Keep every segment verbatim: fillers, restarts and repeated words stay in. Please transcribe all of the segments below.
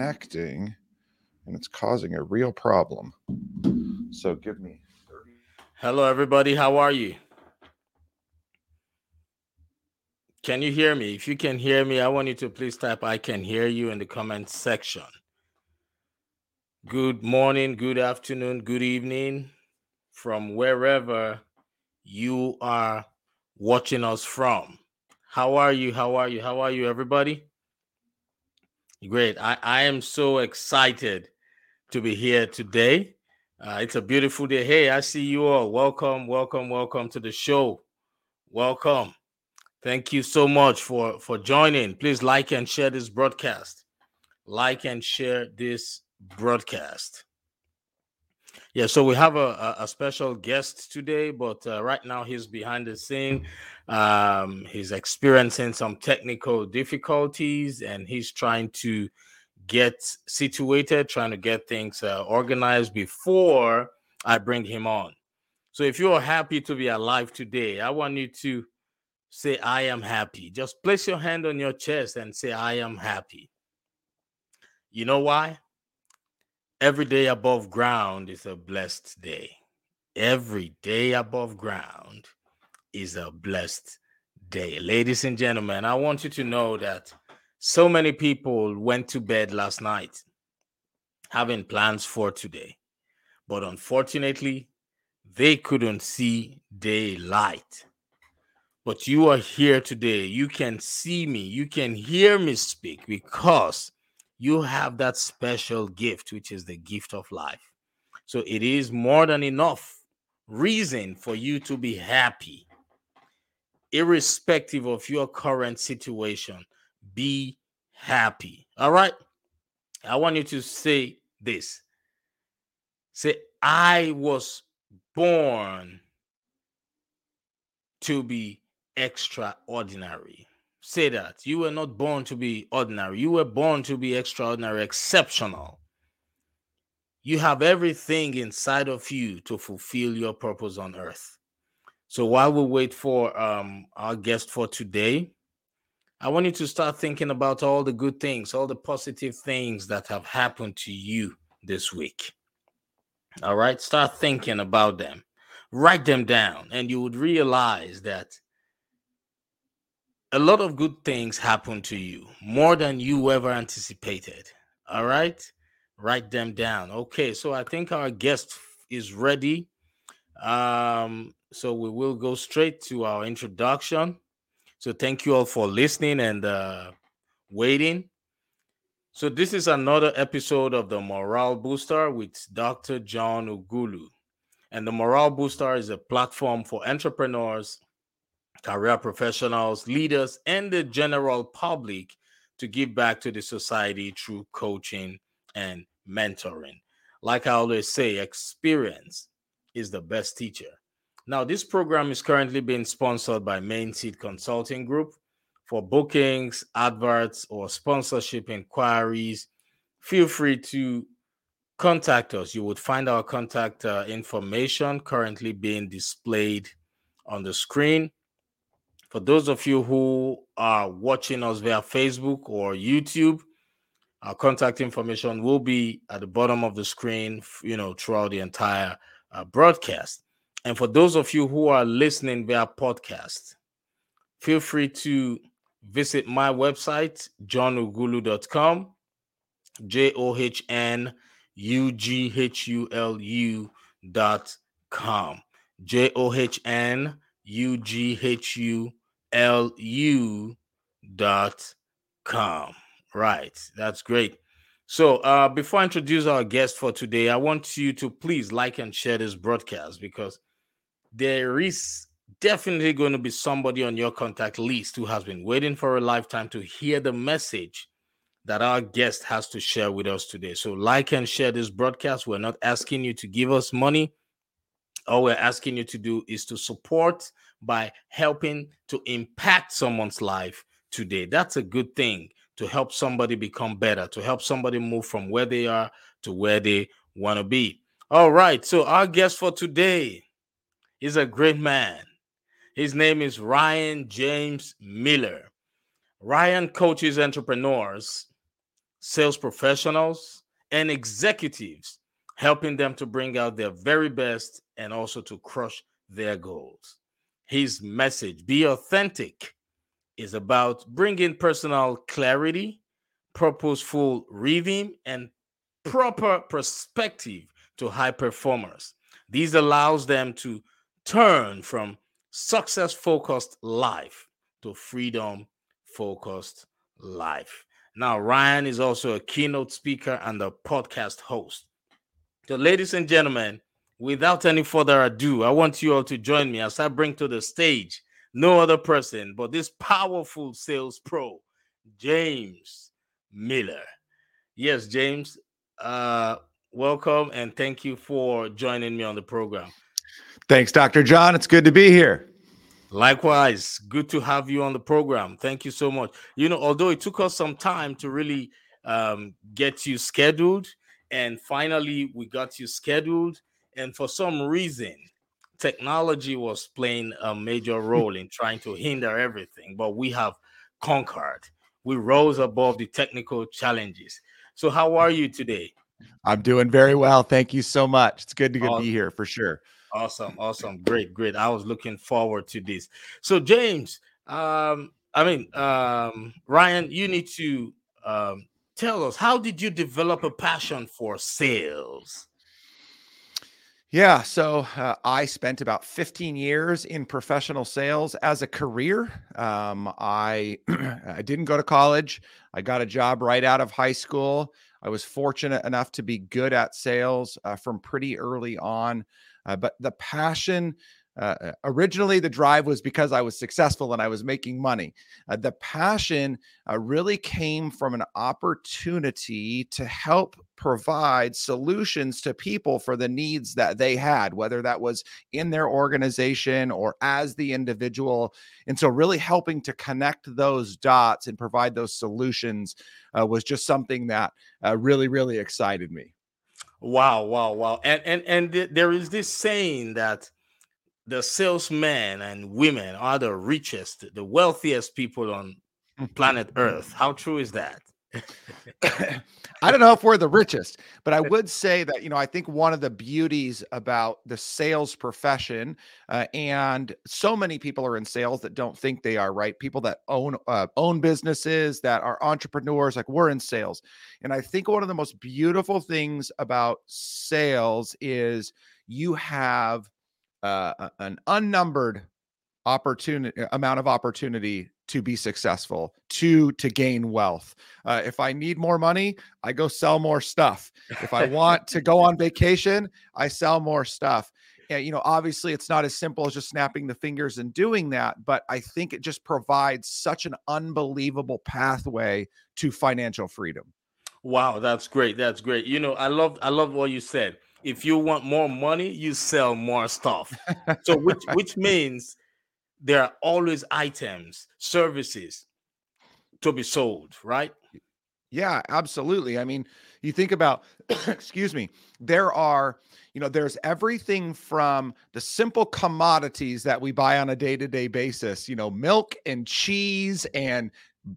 connecting and it's causing a real problem. So give me thirty. Hello, everybody. How are you? Can you hear me? If you can hear me, I want you to please type I can hear you in the comment section. Good morning, good afternoon, good evening from wherever you are watching us from. How are you? How are you? How are you, everybody? Great. I, I am so excited to be here today. Uh, it's a beautiful day. Hey, I see you all. Welcome, welcome, welcome to the show. Welcome. Thank you so much for, for joining. Please like and share this broadcast. Like and share this broadcast. Yeah, so we have a, a special guest today, but uh, right now he's behind the scene. Um, he's experiencing some technical difficulties, and he's trying to get situated, trying to get things uh, organized before I bring him on. So if you are happy to be alive today, I want you to say, I am happy. Just place your hand on your chest and say, I am happy. You know why? Every day above ground is a blessed day. Every day above ground is a blessed day. Ladies and gentlemen, I want you to know that so many people went to bed last night having plans for today. But unfortunately, they couldn't see daylight. But you are here today. You can see me. You can hear me speak because you have that special gift, which is the gift of life. So it is more than enough reason for you to be happy. Irrespective of your current situation, be happy. All right? I want you to say this. Say, I was born to be extraordinary. Say that. You were not born to be ordinary. You were born to be extraordinary, exceptional. You have everything inside of you to fulfill your purpose on earth. So while we wait for um, our guest for today, I want you to start thinking about all the good things, all the positive things that have happened to you this week. All right? Start thinking about them. Write them down, and you would realize that a lot of good things happen to you, more than you ever anticipated. All right? Write them down. Okay, so I think our guest is ready. Um, so we will go straight to our introduction. So thank you all for listening and uh, waiting. So this is another episode of The Morale Booster with Doctor John Ughulu. And The Morale Booster is a platform for entrepreneurs, career professionals, leaders, and the general public to give back to the society through coaching and mentoring. Like I always say, experience is the best teacher. Now, this program is currently being sponsored by Main Seed Consulting Group. For bookings, adverts, or sponsorship inquiries, feel free to contact us. You would find our contact uh, information currently being displayed on the screen. For those of you who are watching us via Facebook or YouTube, our contact information will be at the bottom of the screen, you know, throughout the entire uh, broadcast. And for those of you who are listening via podcast, feel free to visit my website, john ugulu dot com, J O H N U G H U L U dot com, J O H N U G H U L U dot com. Right, that's great. So uh, before I introduce our guest for today, I want you to please like and share this broadcast because there is definitely going to be somebody on your contact list who has been waiting for a lifetime to hear the message that our guest has to share with us today. So like and share this broadcast. We're not asking you to give us money. All we're asking you to do is to support by helping to impact someone's life today. That's a good thing, to help somebody become better, to help somebody move from where they are to where they want to be. All right, so our guest for today is a great man. His name is Ryan James Miller. Ryan coaches entrepreneurs sales professionals, and executives, helping them to bring out their very best and also to crush their goals. His message, Be Authentic, is about bringing personal clarity, purposeful rhythm, and proper perspective to high performers. These allows them to turn from success-focused life to freedom-focused life. Now, Ryan is also a keynote speaker and a podcast host. So, ladies and gentlemen, without any further ado, I want you all to join me as I bring to the stage no other person but this powerful sales pro, James Miller. Yes, James, uh, welcome and thank you for joining me on the program. Thanks, Doctor John. It's good to be here. Likewise, good to have you on the program. Thank you so much. You know, although it took us some time to really um, get you scheduled, and finally we got you scheduled, and for some reason, technology was playing a major role in trying to hinder everything, but we have conquered. We rose above the technical challenges. So how are you today? I'm doing very well. Thank you so much. It's good to awesome. be here for sure. Awesome. Awesome. Great. Great. I was looking forward to this. So, James, um, I mean, um, Ryan, you need to um, tell us, how did you develop a passion for sales? Yeah. So uh, I spent about fifteen years in professional sales as a career. Um, I, I didn't go to college. I got a job right out of high school. I was fortunate enough to be good at sales uh, from pretty early on. Uh, but the passion, uh, originally the drive was because I was successful and I was making money. Uh, the passion uh, really came from an opportunity to help provide solutions to people for the needs that they had, whether that was in their organization or as the individual. And so really helping to connect those dots and provide those solutions uh, was just something that uh, really, really excited me. Wow, wow, wow. And and and th- there is this saying that the salesmen and women are the richest, the wealthiest people on planet Earth. How true is that? I don't know if we're the richest, but I would say that, you know, I think one of the beauties about the sales profession, uh, and so many people are in sales that don't think they are, right? People that own uh, own businesses, that are entrepreneurs, like we're in sales. And I think one of the most beautiful things about sales is you have uh, an unnumbered opportunity amount of opportunity to be successful, to to gain wealth. Uh, if I need more money, I go sell more stuff. If I want to go on vacation, I sell more stuff. And, you know, obviously it's not as simple as just snapping the fingers and doing that, but I think it just provides such an unbelievable pathway to financial freedom. Wow, that's great. That's great. You know, I love I love what you said. If you want more money, you sell more stuff. So which which means there are always items, services to be sold, right? Yeah, absolutely. I mean, you think about, excuse me, there are, you know, there's everything from the simple commodities that we buy on a day-to-day basis, you know, milk and cheese and,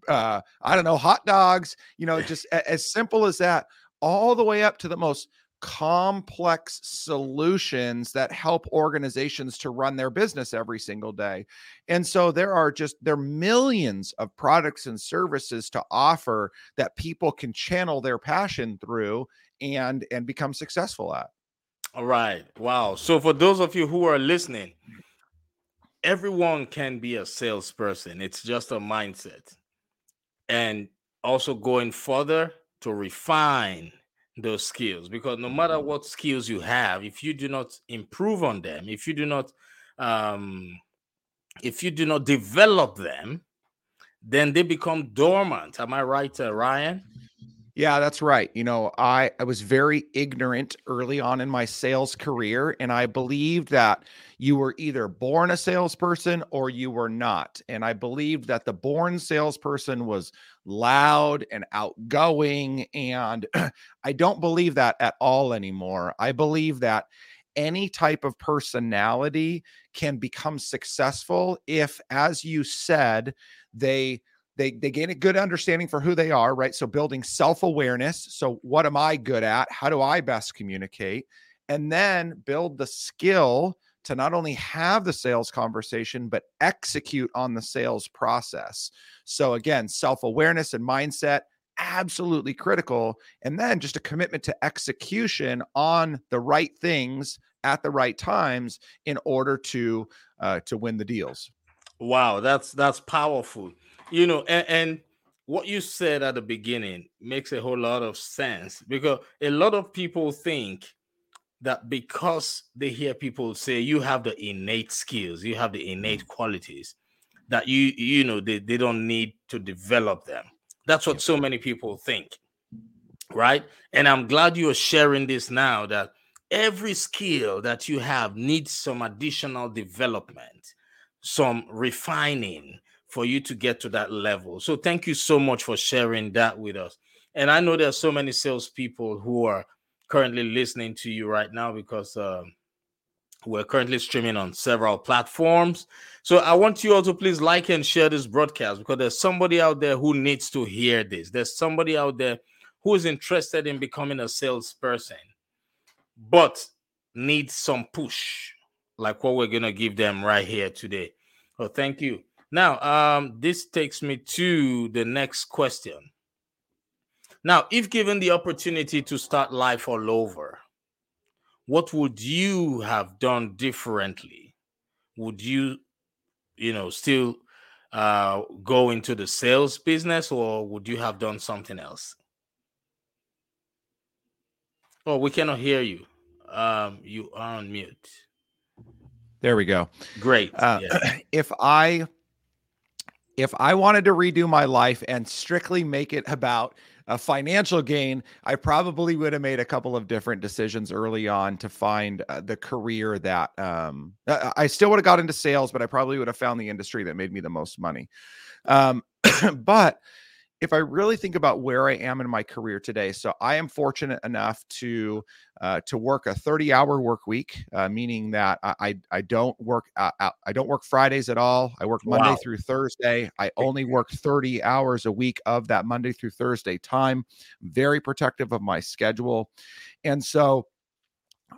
uh, I don't know, hot dogs, you know, just as simple as that, all the way up to the most complex solutions that help organizations to run their business every single day. And so there are just, there are millions of products and services to offer that people can channel their passion through and, and become successful at. All right. Wow. So for those of you who are listening, everyone can be a salesperson. It's just a mindset. And also going further to refine those skills, because no matter what skills you have, if you do not improve on them, if you do not um if you do not develop them, then they become dormant. Am I right, uh, Ryan? Yeah, that's right. You know, I, I was very ignorant early on in my sales career, and I believed that you were either born a salesperson or you were not. And I believed that the born salesperson was loud and outgoing, and I don't believe that at all anymore. I believe that any type of personality can become successful if, as you said, they They they gain a good understanding for who they are, right? So building self-awareness. So what am I good at? How do I best communicate? And then build the skill to not only have the sales conversation, but execute on the sales process. So again, self-awareness and mindset, absolutely critical. And then just a commitment to execution on the right things at the right times in order to uh, to win the deals. Wow, that's that's powerful. You know, and, and what you said at the beginning makes a whole lot of sense, because a lot of people think that because they hear people say you have the innate skills, you have the innate qualities, that you, you know, they, they don't need to develop them. That's what so many people think, right? And I'm glad you're sharing this now, that every skill that you have needs some additional development, some refining, for you to get to that level. So thank you so much for sharing that with us. And I know there are so many salespeople who are currently listening to you right now, because uh, we're currently streaming on several platforms. So I want you all to please like and share this broadcast, because there's somebody out there who needs to hear this. There's somebody out there who is interested in becoming a salesperson, but needs some push, like what we're going to give them right here today. So thank you. Now, um, this takes me to the next question. Now, if given the opportunity to start life all over, what would you have done differently? Would you, you know, still uh, go into the sales business, or would you have done something else? Oh, we cannot hear you. Um, you are on mute. There we go. Great. Uh, yes. If I... If I wanted to redo my life and strictly make it about a financial gain, I probably would have made a couple of different decisions early on to find uh, the career that um, I still would have got into sales, but I probably would have found the industry that made me the most money. Um, but if I really think about where I am in my career today, so I am fortunate enough to uh, to work a thirty-hour work week, uh, meaning that I I, I don't work out, out, I don't work Fridays at all. I work Monday wow. through Thursday. I only work thirty hours a week of that Monday through Thursday time. Very protective of my schedule, and so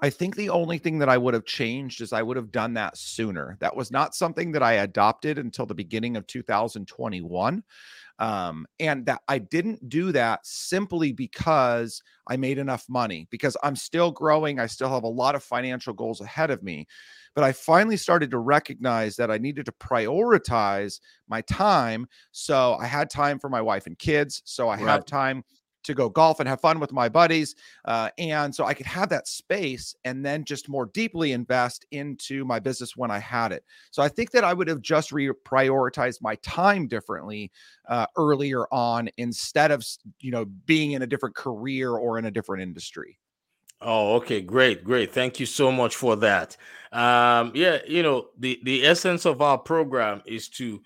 I think the only thing that I would have changed is I would have done that sooner. That was not something that I adopted until the beginning of two thousand twenty-one. Um, and that I didn't do that simply because I made enough money, because I'm still growing. I still have a lot of financial goals ahead of me, but I finally started to recognize that I needed to prioritize my time. So I had time for my wife and kids. So I Right. have time to go golf and have fun with my buddies. Uh, and so I could have that space and then just more deeply invest into my business when I had it. So I think that I would have just reprioritized my time differently uh, earlier on, instead of, you know, being in a different career or in a different industry. Oh, okay. Great. Great. Thank you so much for that. Um, yeah. You know, the, the essence of our program is to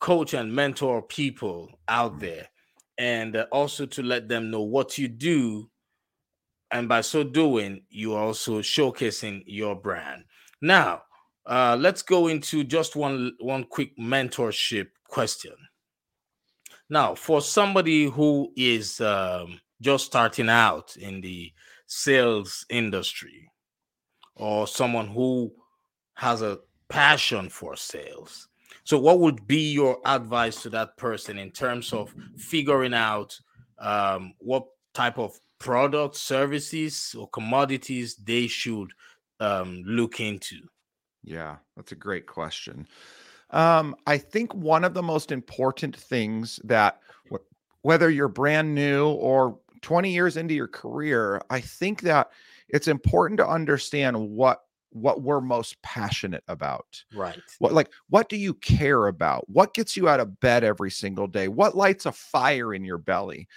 coach and mentor people out there, and also to let them know what you do. And by so doing, you are also showcasing your brand. Now, uh, let's go into just one, one quick mentorship question. Now, for somebody who is um, just starting out in the sales industry, or someone who has a passion for sales, so what would be your advice to that person in terms of figuring out um, what type of products, services, or commodities they should um, look into? Yeah, that's a great question. Um, I think one of the most important things that w- whether you're brand new or twenty years into your career, I think that it's important to understand what what we're most passionate about, right? What, like, what do you care about? What gets you out of bed every single day? What lights a fire in your belly?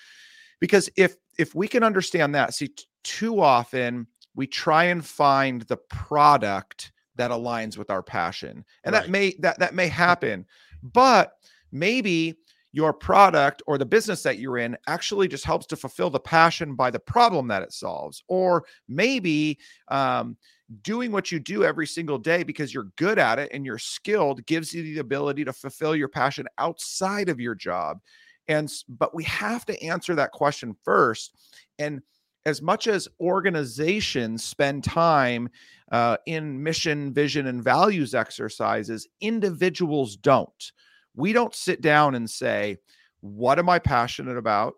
Because if, if we can understand that, see, t- too often we try and find the product that aligns with our passion. And right. that may, that, that may happen, but maybe your product or the business that you're in actually just helps to fulfill the passion by the problem that it solves. Or maybe um, doing what you do every single day because you're good at it and you're skilled gives you the ability to fulfill your passion outside of your job. And but we have to answer that question first. And as much as organizations spend time uh, in mission, vision, and values exercises, individuals don't. We don't sit down and say, what am I passionate about?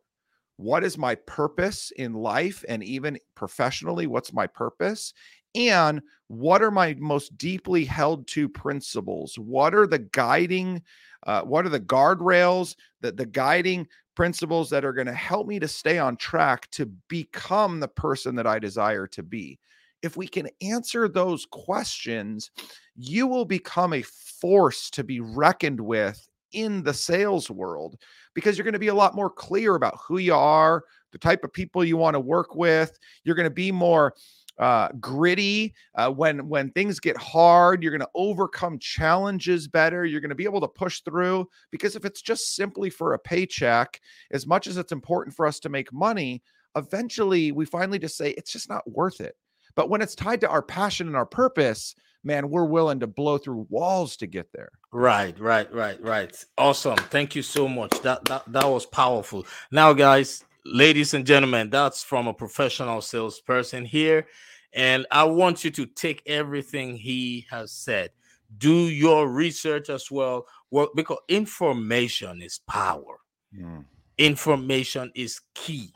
What is my purpose in life? And even professionally, what's my purpose? And what are my most deeply held to principles? What are the guiding, uh, what are the guardrails, the, the guiding principles that are going to help me to stay on track to become the person that I desire to be? If we can answer those questions, you will become a force to be reckoned with in the sales world, because you're going to be a lot more clear about who you are, the type of people you want to work with. You're going to be more uh, gritty uh, when, when things get hard. You're going to overcome challenges better. You're going to be able to push through, because if it's just simply for a paycheck, as much as it's important for us to make money, eventually we finally just say, it's just not worth it. But when it's tied to our passion and our purpose, man, we're willing to blow through walls to get there. Right, right, right, right. Awesome. Thank you so much. That that, that was powerful. Now, guys, ladies and gentlemen, that's from a professional salesperson here. And I want you to take everything he has said. Do your research as well. Well, because information is power. Mm. Information is key.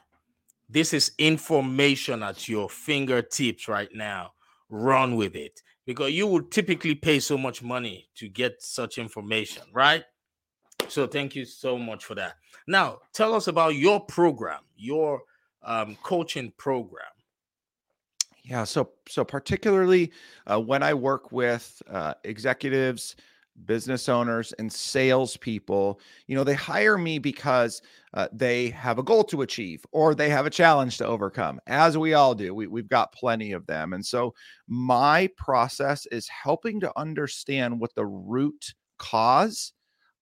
This is information at your fingertips right now. Run with it, because you would typically pay so much money to get such information, right? So thank you so much for that. Now, tell us about your program, your um, coaching program. Yeah, so so particularly uh, when I work with uh, executives, business owners, and salespeople, you know, they hire me because uh, they have a goal to achieve or they have a challenge to overcome, as we all do. We, we've got plenty of them. And so my process is helping to understand what the root cause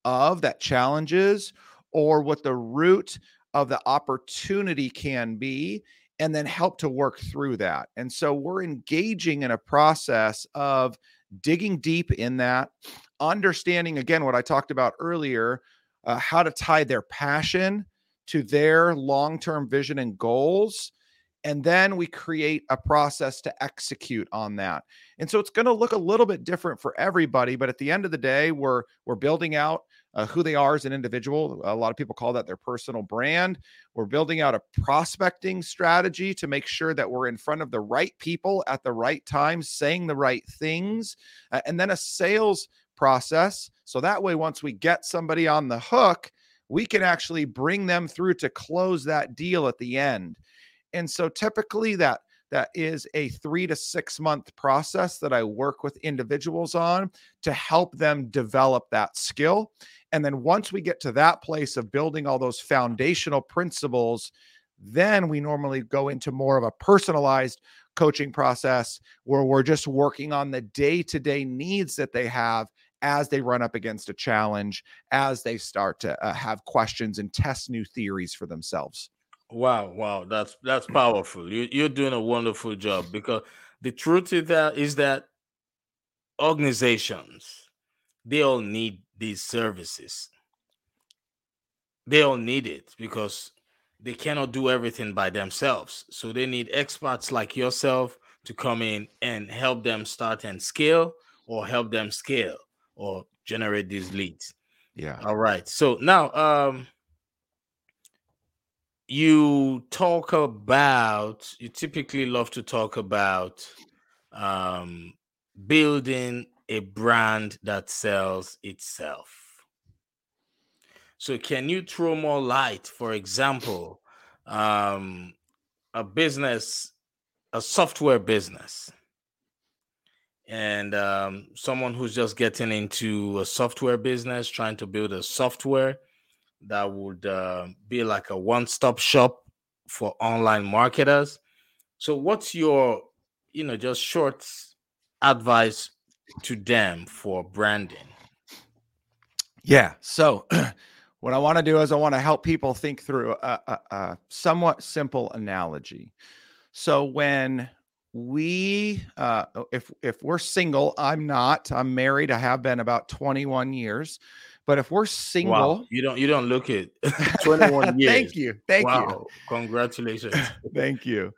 of that challenge is, or what the root of the opportunity can be, and then help to work through that. And so we're engaging in a process of digging deep in that, understanding, again, what I talked about earlier, uh, how to tie their passion to their long-term vision and goals. And then we create a process to execute on that. And so it's going to look a little bit different for everybody, but at the end of the day, we're, we're building out uh, who they are as an individual. A lot of people call that their personal brand. We're building out a prospecting strategy to make sure that we're in front of the right people at the right time, saying the right things, uh, and then a sales process. So that way, once we get somebody on the hook, we can actually bring them through to close that deal at the end. And so typically that that is a three to six month process that I work with individuals on to help them develop that skill. And then once we get to that place of building all those foundational principles, then we normally go into more of a personalized coaching process where we're just working on the day-to-day needs that they have as they run up against a challenge, as they start to uh, have questions and test new theories for themselves. Wow, wow, that's that's powerful. You, you're doing a wonderful job, because the truth is that, is that organizations, they all need these services. They all need it because they cannot do everything by themselves. So they need experts like yourself to come in and help them start and scale, or help them scale or generate these leads. Yeah. All right. So now, um, You talk about, you typically love to talk about um, building a brand that sells itself. So can you throw more light, for example, um, a business, a software business, and um, someone who's just getting into a software business, trying to build a software that would uh, be like a one-stop shop for online marketers. So what's your, you know, just short advice to them for branding? Yeah. So What I want to do is I want to help people think through a, a, a somewhat simple analogy. So when we, uh, if if we're single, I'm not. I'm married. I have been about twenty-one years. But if we're single, wow. you don't you don't look it. twenty-one years. Thank you. Thank wow. you. Congratulations. Thank you.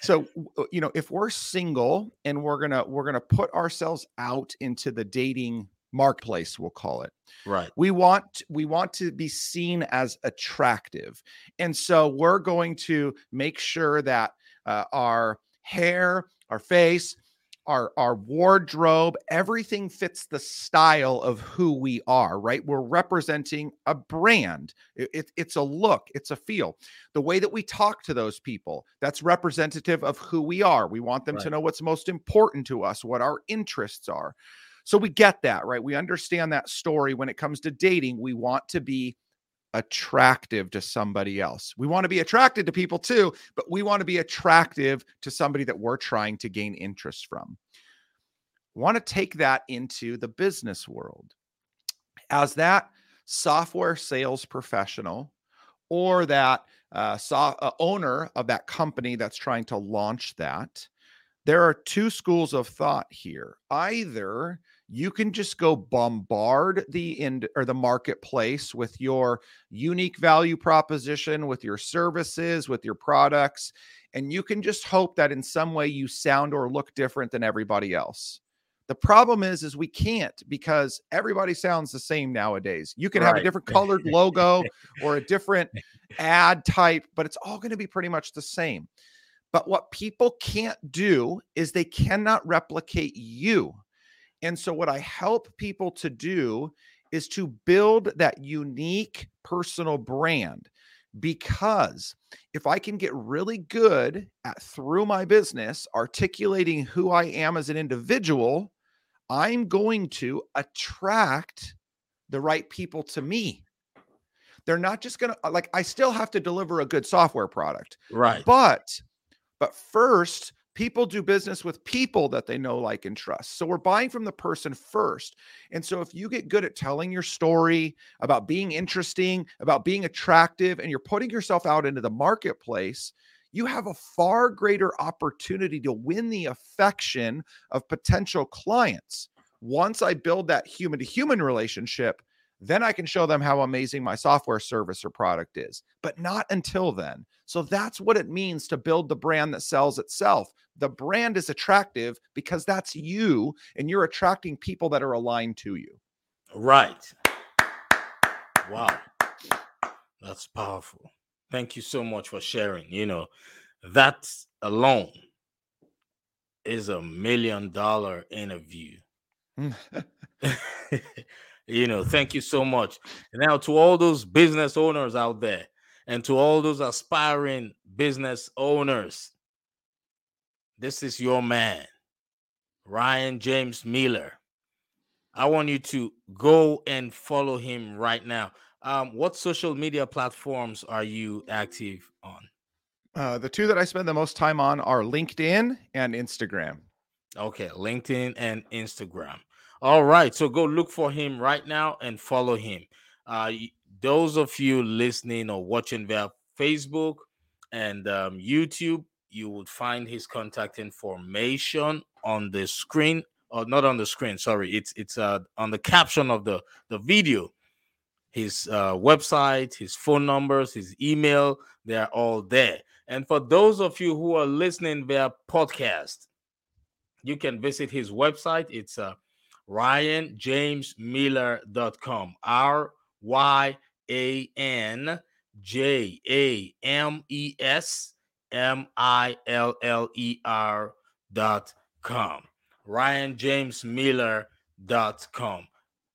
So, you know, if we're single and we're gonna we're gonna put ourselves out into the dating marketplace, we'll call it. Right. We want we want to be seen as attractive, and so we're going to make sure that uh, our hair, our face, Our, our wardrobe, everything fits the style of who we are, right? We're representing a brand. It, it, it's a look. It's a feel. The way that we talk to those people, that's representative of who we are. We want them right. to know what's most important to us, what our interests are. So we get that, right? We understand that story. When it comes to dating, we want to be attractive to somebody else. We want to be attracted to people too, but we want to be attractive to somebody that we're trying to gain interest from. Want to take that into the business world. As that software sales professional or that uh, so- uh, owner of that company that's trying to launch that, there are two schools of thought here. Either you can just go bombard the end or the marketplace with your unique value proposition, with your services, with your products, and you can just hope that in some way you sound or look different than everybody else. The problem is, is we can't, because everybody sounds the same nowadays. You can right. have a different colored logo or a different ad type, but it's all going to be pretty much the same. But what people can't do is they cannot replicate you. And so what I help people to do is to build that unique personal brand, because if I can get really good at, through my business, articulating who I am as an individual, I'm going to attract the right people to me. They're not just going to, like, I still have to deliver a good software product. Right. But, but first, people do business with people that they know, like, and trust. So we're buying from the person first. And so if you get good at telling your story, about being interesting, about being attractive, and you're putting yourself out into the marketplace, you have a far greater opportunity to win the affection of potential clients. Once I build that human-to-human relationship, then I can show them how amazing my software service or product is, but not until then. So that's what it means to build the brand that sells itself. The brand is attractive because that's you, and you're attracting people that are aligned to you. Right. Wow. That's powerful. Thank you so much for sharing. You know, that alone is a million dollar interview. You know, thank you so much. Now, to all those business owners out there, and to all those aspiring business owners, this is your man, Ryan James Miller. I want you to go and follow him right now. Um, what social media platforms are you active on? Uh, the two that I spend the most time on are LinkedIn and Instagram. Okay, LinkedIn and Instagram. All right, so go look for him right now and follow him. Uh, those of you listening or watching via Facebook and um, YouTube, you would find his contact information on the screen, or not on the screen, sorry. It's it's uh, on the caption of the, the video. His uh, website, his phone numbers, his email, they're all there. And for those of you who are listening via podcast, you can visit his website. It's uh, ryan james miller dot com, R Y A N J A M E S M I L L E R dot com. ryan james miller dot com.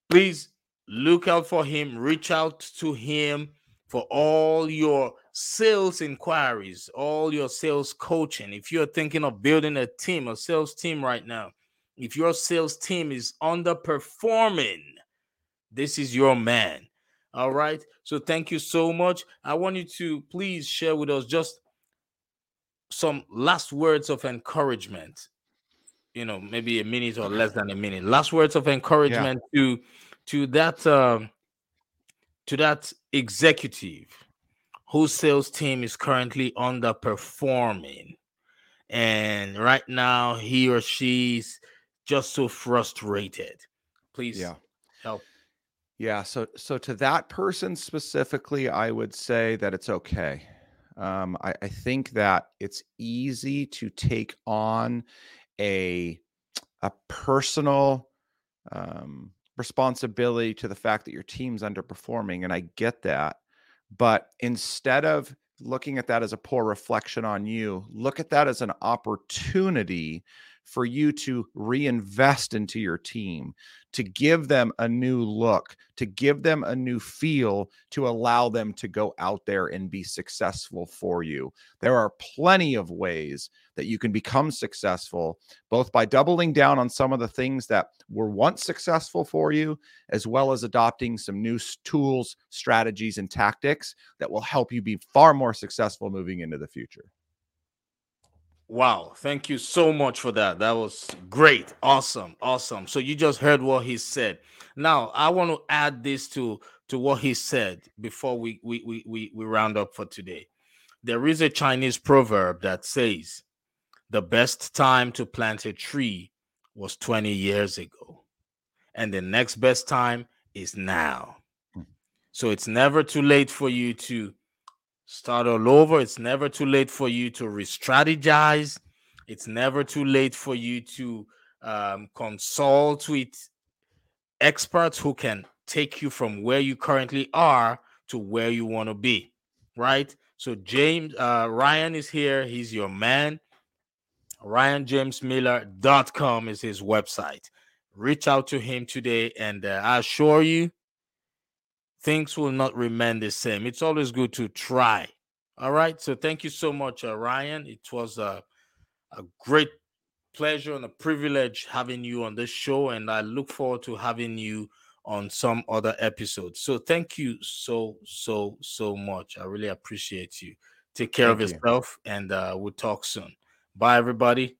Please look out for him. Reach out to him for all your sales inquiries, all your sales coaching. If you're thinking of building a team, a sales team right now, if your sales team is underperforming, this is your man. All right. So thank you so much. I want you to please share with us just some last words of encouragement, you know, maybe a minute or less than a minute. Last words of encouragement yeah. to to that uh, to that executive whose sales team is currently underperforming, and right now he or she's just so frustrated. Please yeah. help. Yeah. So, so to that person specifically, I would say that it's okay. Um, I, I think that it's easy to take on a, a personal um, responsibility to the fact that your team's underperforming. And I get that, but instead of looking at that as a poor reflection on you, look at that as an opportunity for you to reinvest into your team, to give them a new look, to give them a new feel, to allow them to go out there and be successful for you. There are plenty of ways that you can become successful, both by doubling down on some of the things that were once successful for you, as well as adopting some new tools, strategies, and tactics that will help you be far more successful moving into the future. Wow. Thank you so much for that. That was great. Awesome. Awesome. So you just heard what he said. Now, I want to add this to, to what he said before we, we, we, we, we round up for today. There is a Chinese proverb that says the best time to plant a tree was twenty years ago, and the next best time is now. So it's never too late for you to start all over. It's never too late for you to re-strategize. It's never too late for you to um, consult with experts who can take you from where you currently are to where you want to be, right? So James, uh, Ryan is here. He's your man. ryan james miller dot com is his website. Reach out to him today, and uh, I assure you, things will not remain the same. It's always good to try. All right. So thank you so much, uh, Ryan. It was a, a great pleasure and a privilege having you on this show. And I look forward to having you on some other episodes. So thank you so, so, so much. I really appreciate you. Take care thank of yourself, you. and uh, we'll talk soon. Bye, everybody.